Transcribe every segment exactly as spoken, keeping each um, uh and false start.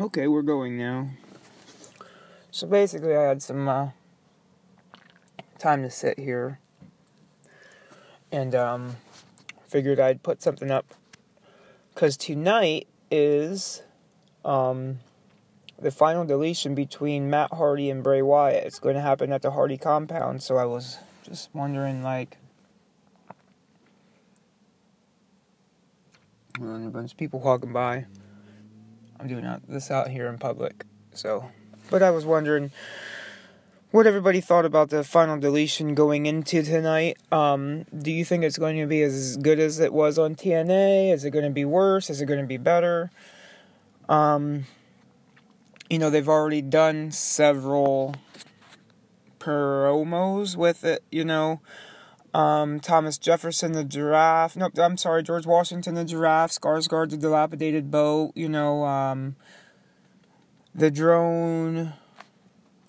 Okay, we're going now. So basically, I had some uh, time to sit here, and um, figured I'd put something up, because tonight is um, the final deletion between Matt Hardy and Bray Wyatt. It's going to happen at the Hardy compound, so I was just wondering, like, and a bunch of people walking by. I'm doing out, this out here in public, so. But I was wondering what everybody thought about the final deletion going into tonight. Um, do you think it's going to be as good as it was on T N A? Is it going to be worse? Is it going to be better? Um, you know, they've already done several promos with it, you know. Um, Thomas Jefferson, the giraffe. No, I'm sorry, George Washington, the giraffe. Skarsgård, the dilapidated boat, you know, um... the drone,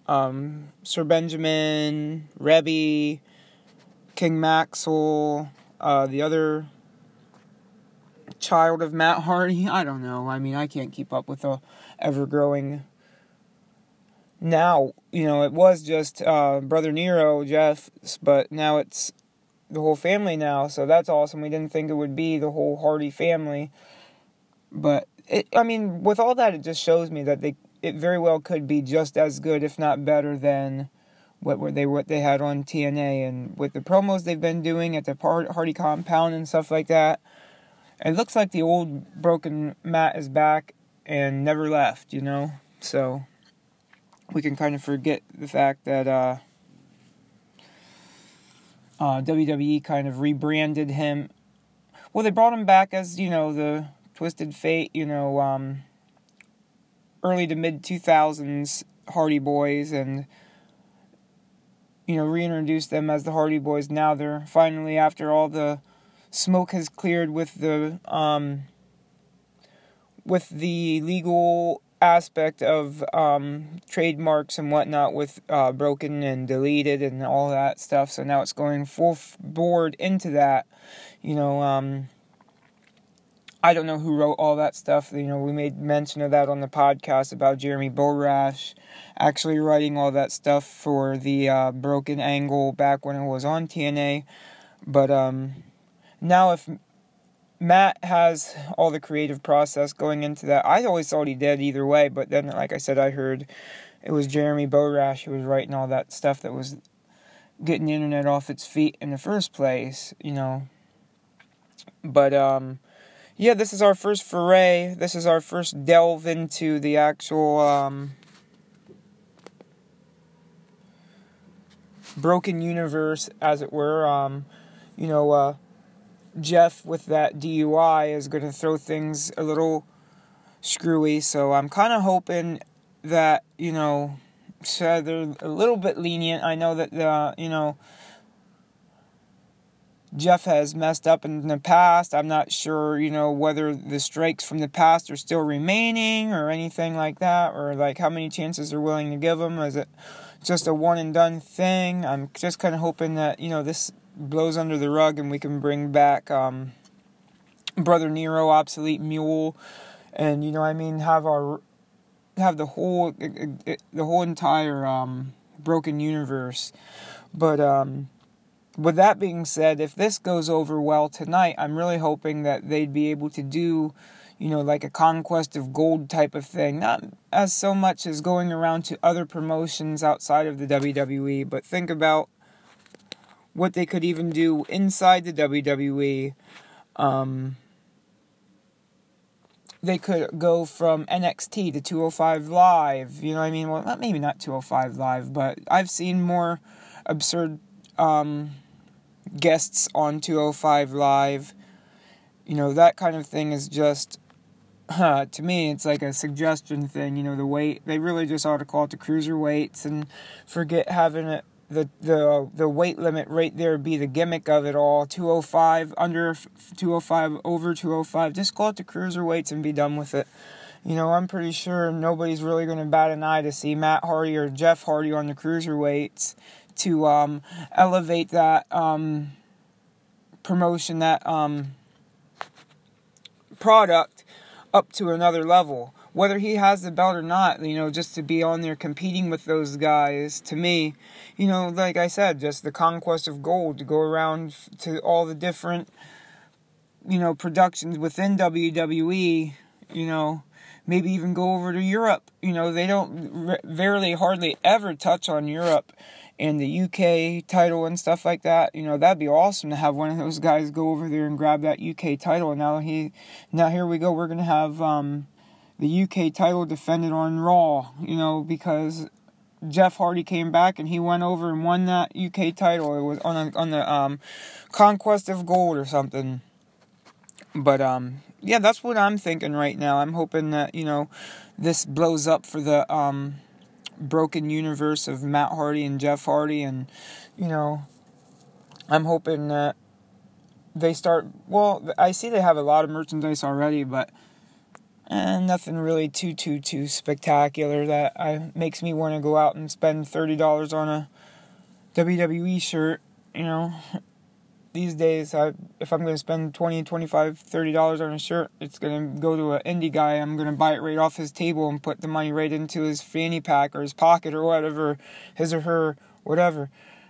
um, Sir Benjamin, Reby, King Maxwell, uh, the other child of Matt Hardy. I don't know. I mean, I can't keep up with the ever-growing. Now, you know, it was just uh, Brother Nero, Jeff, but now it's the whole family now, so that's awesome. We didn't think it would be the whole Hardy family, but it, I mean, with all that, it just shows me that they... it very well could be just as good, if not better, than what were they what they had on T N A, and with the promos they've been doing at the Hardy compound and stuff like that. It looks like the old broken Matt is back and never left, you know. So we can kind of forget the fact that uh, uh, W W E kind of rebranded him. Well, they brought him back as, you know, the Twisted Fate, you know, um, early to mid two thousands Hardy Boys, and, you know, reintroduced them as the Hardy Boys. Now they're finally, after all the smoke has cleared with the, um, with the legal aspect of, um, trademarks and whatnot with, uh, broken and deleted and all that stuff, so now it's going full board into that, you know, um, I don't know who wrote all that stuff. You know, we made mention of that on the podcast about Jeremy Borash actually writing all that stuff for the uh, Broken Angle back when it was on T N A. But um, now if Matt has all the creative process going into that, I always thought he did either way. But then, like I said, I heard it was Jeremy Borash who was writing all that stuff that was getting the internet off its feet in the first place, you know. But, um... yeah, this is our first foray. This is our first delve into the actual um, broken universe, as it were. Um, you know, uh, Jeff with that D U I is going to throw things a little screwy. So I'm kind of hoping that, you know, so they're a little bit lenient. I know that, uh, you know, Jeff has messed up in the past. I'm not sure, you know, whether the strikes from the past are still remaining or anything like that, or like how many chances they're willing to give him. Is it just a one and done thing? I'm just kind of hoping that, you know, this blows under the rug and we can bring back um, Brother Nero, Obsolete Mule, and, you know, I mean, have our have the whole the whole entire um, broken universe. But um with that being said, if this goes over well tonight, I'm really hoping that they'd be able to do, you know, like a Conquest of Gold type of thing. Not as so much as going around to other promotions outside of the W W E, but think about what they could even do inside the W W E. Um, they could go from N X T to two oh five Live, you know what I mean? Well, not, maybe not two oh five Live, but I've seen more absurd um guests on two oh five Live, you know, that kind of thing is just, uh, to me, it's like a suggestion thing, you know, the weight, they really just ought to call it the cruiserweights and forget having it, the, the, the weight limit right there be the gimmick of it all, two oh five under, two oh five over, two oh five, just call it the cruiserweights and be done with it. You know, I'm pretty sure nobody's really going to bat an eye to see Matt Hardy or Jeff Hardy on the cruiserweights to um, elevate that um, promotion, that um, product up to another level. whether he has the belt or not, you know, just to be on there competing with those guys, to me, you know, like I said, just the conquest of gold, to go around to all the different, you know, productions within W W E, you know, maybe even go over to Europe. You know, they don't rarely, hardly ever touch on Europe and the U K title and stuff like that. You know, that'd be awesome to have one of those guys go over there and grab that U K title. And now he, now here we go, we're going to have um, the U K title defended on Raw, you know, because Jeff Hardy came back and he went over and won that U K title. It was on, a, on the um, Conquest of Gold or something. But, um, yeah, that's what I'm thinking right now. I'm hoping that, you know, this blows up for the um, broken universe of Matt Hardy and Jeff Hardy. And, you know, I'm hoping that they start... Well, I see they have a lot of merchandise already, but eh, nothing really too, too, too spectacular that I, makes me want to go out and spend thirty dollars on a W W E shirt, you know. These days, I, if I'm going to spend twenty dollars, twenty-five dollars, thirty dollars on a shirt, it's going to go to an indie guy. I'm going to buy it right off his table and put the money right into his fanny pack or his pocket or whatever, his or her, whatever.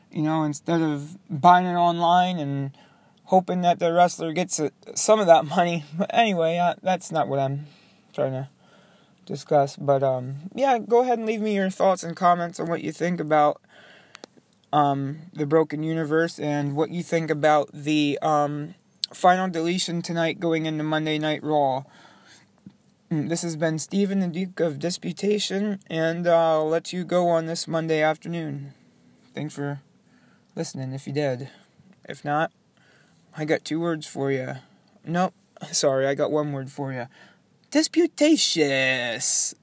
You know, instead of buying it online and hoping that the wrestler gets a, some of that money. But anyway, I, that's not what I'm trying to discuss. But, um, yeah, go ahead and leave me your thoughts and comments on what you think about Um, the Broken Universe, and what you think about the um, final deletion tonight going into Monday Night Raw. This has been Steven the Duke of Disputation, and uh, I'll let you go on this Monday afternoon. Thanks for listening, if you did. If not, I got two words for you. Nope, sorry, I got one word for you. Disputatious!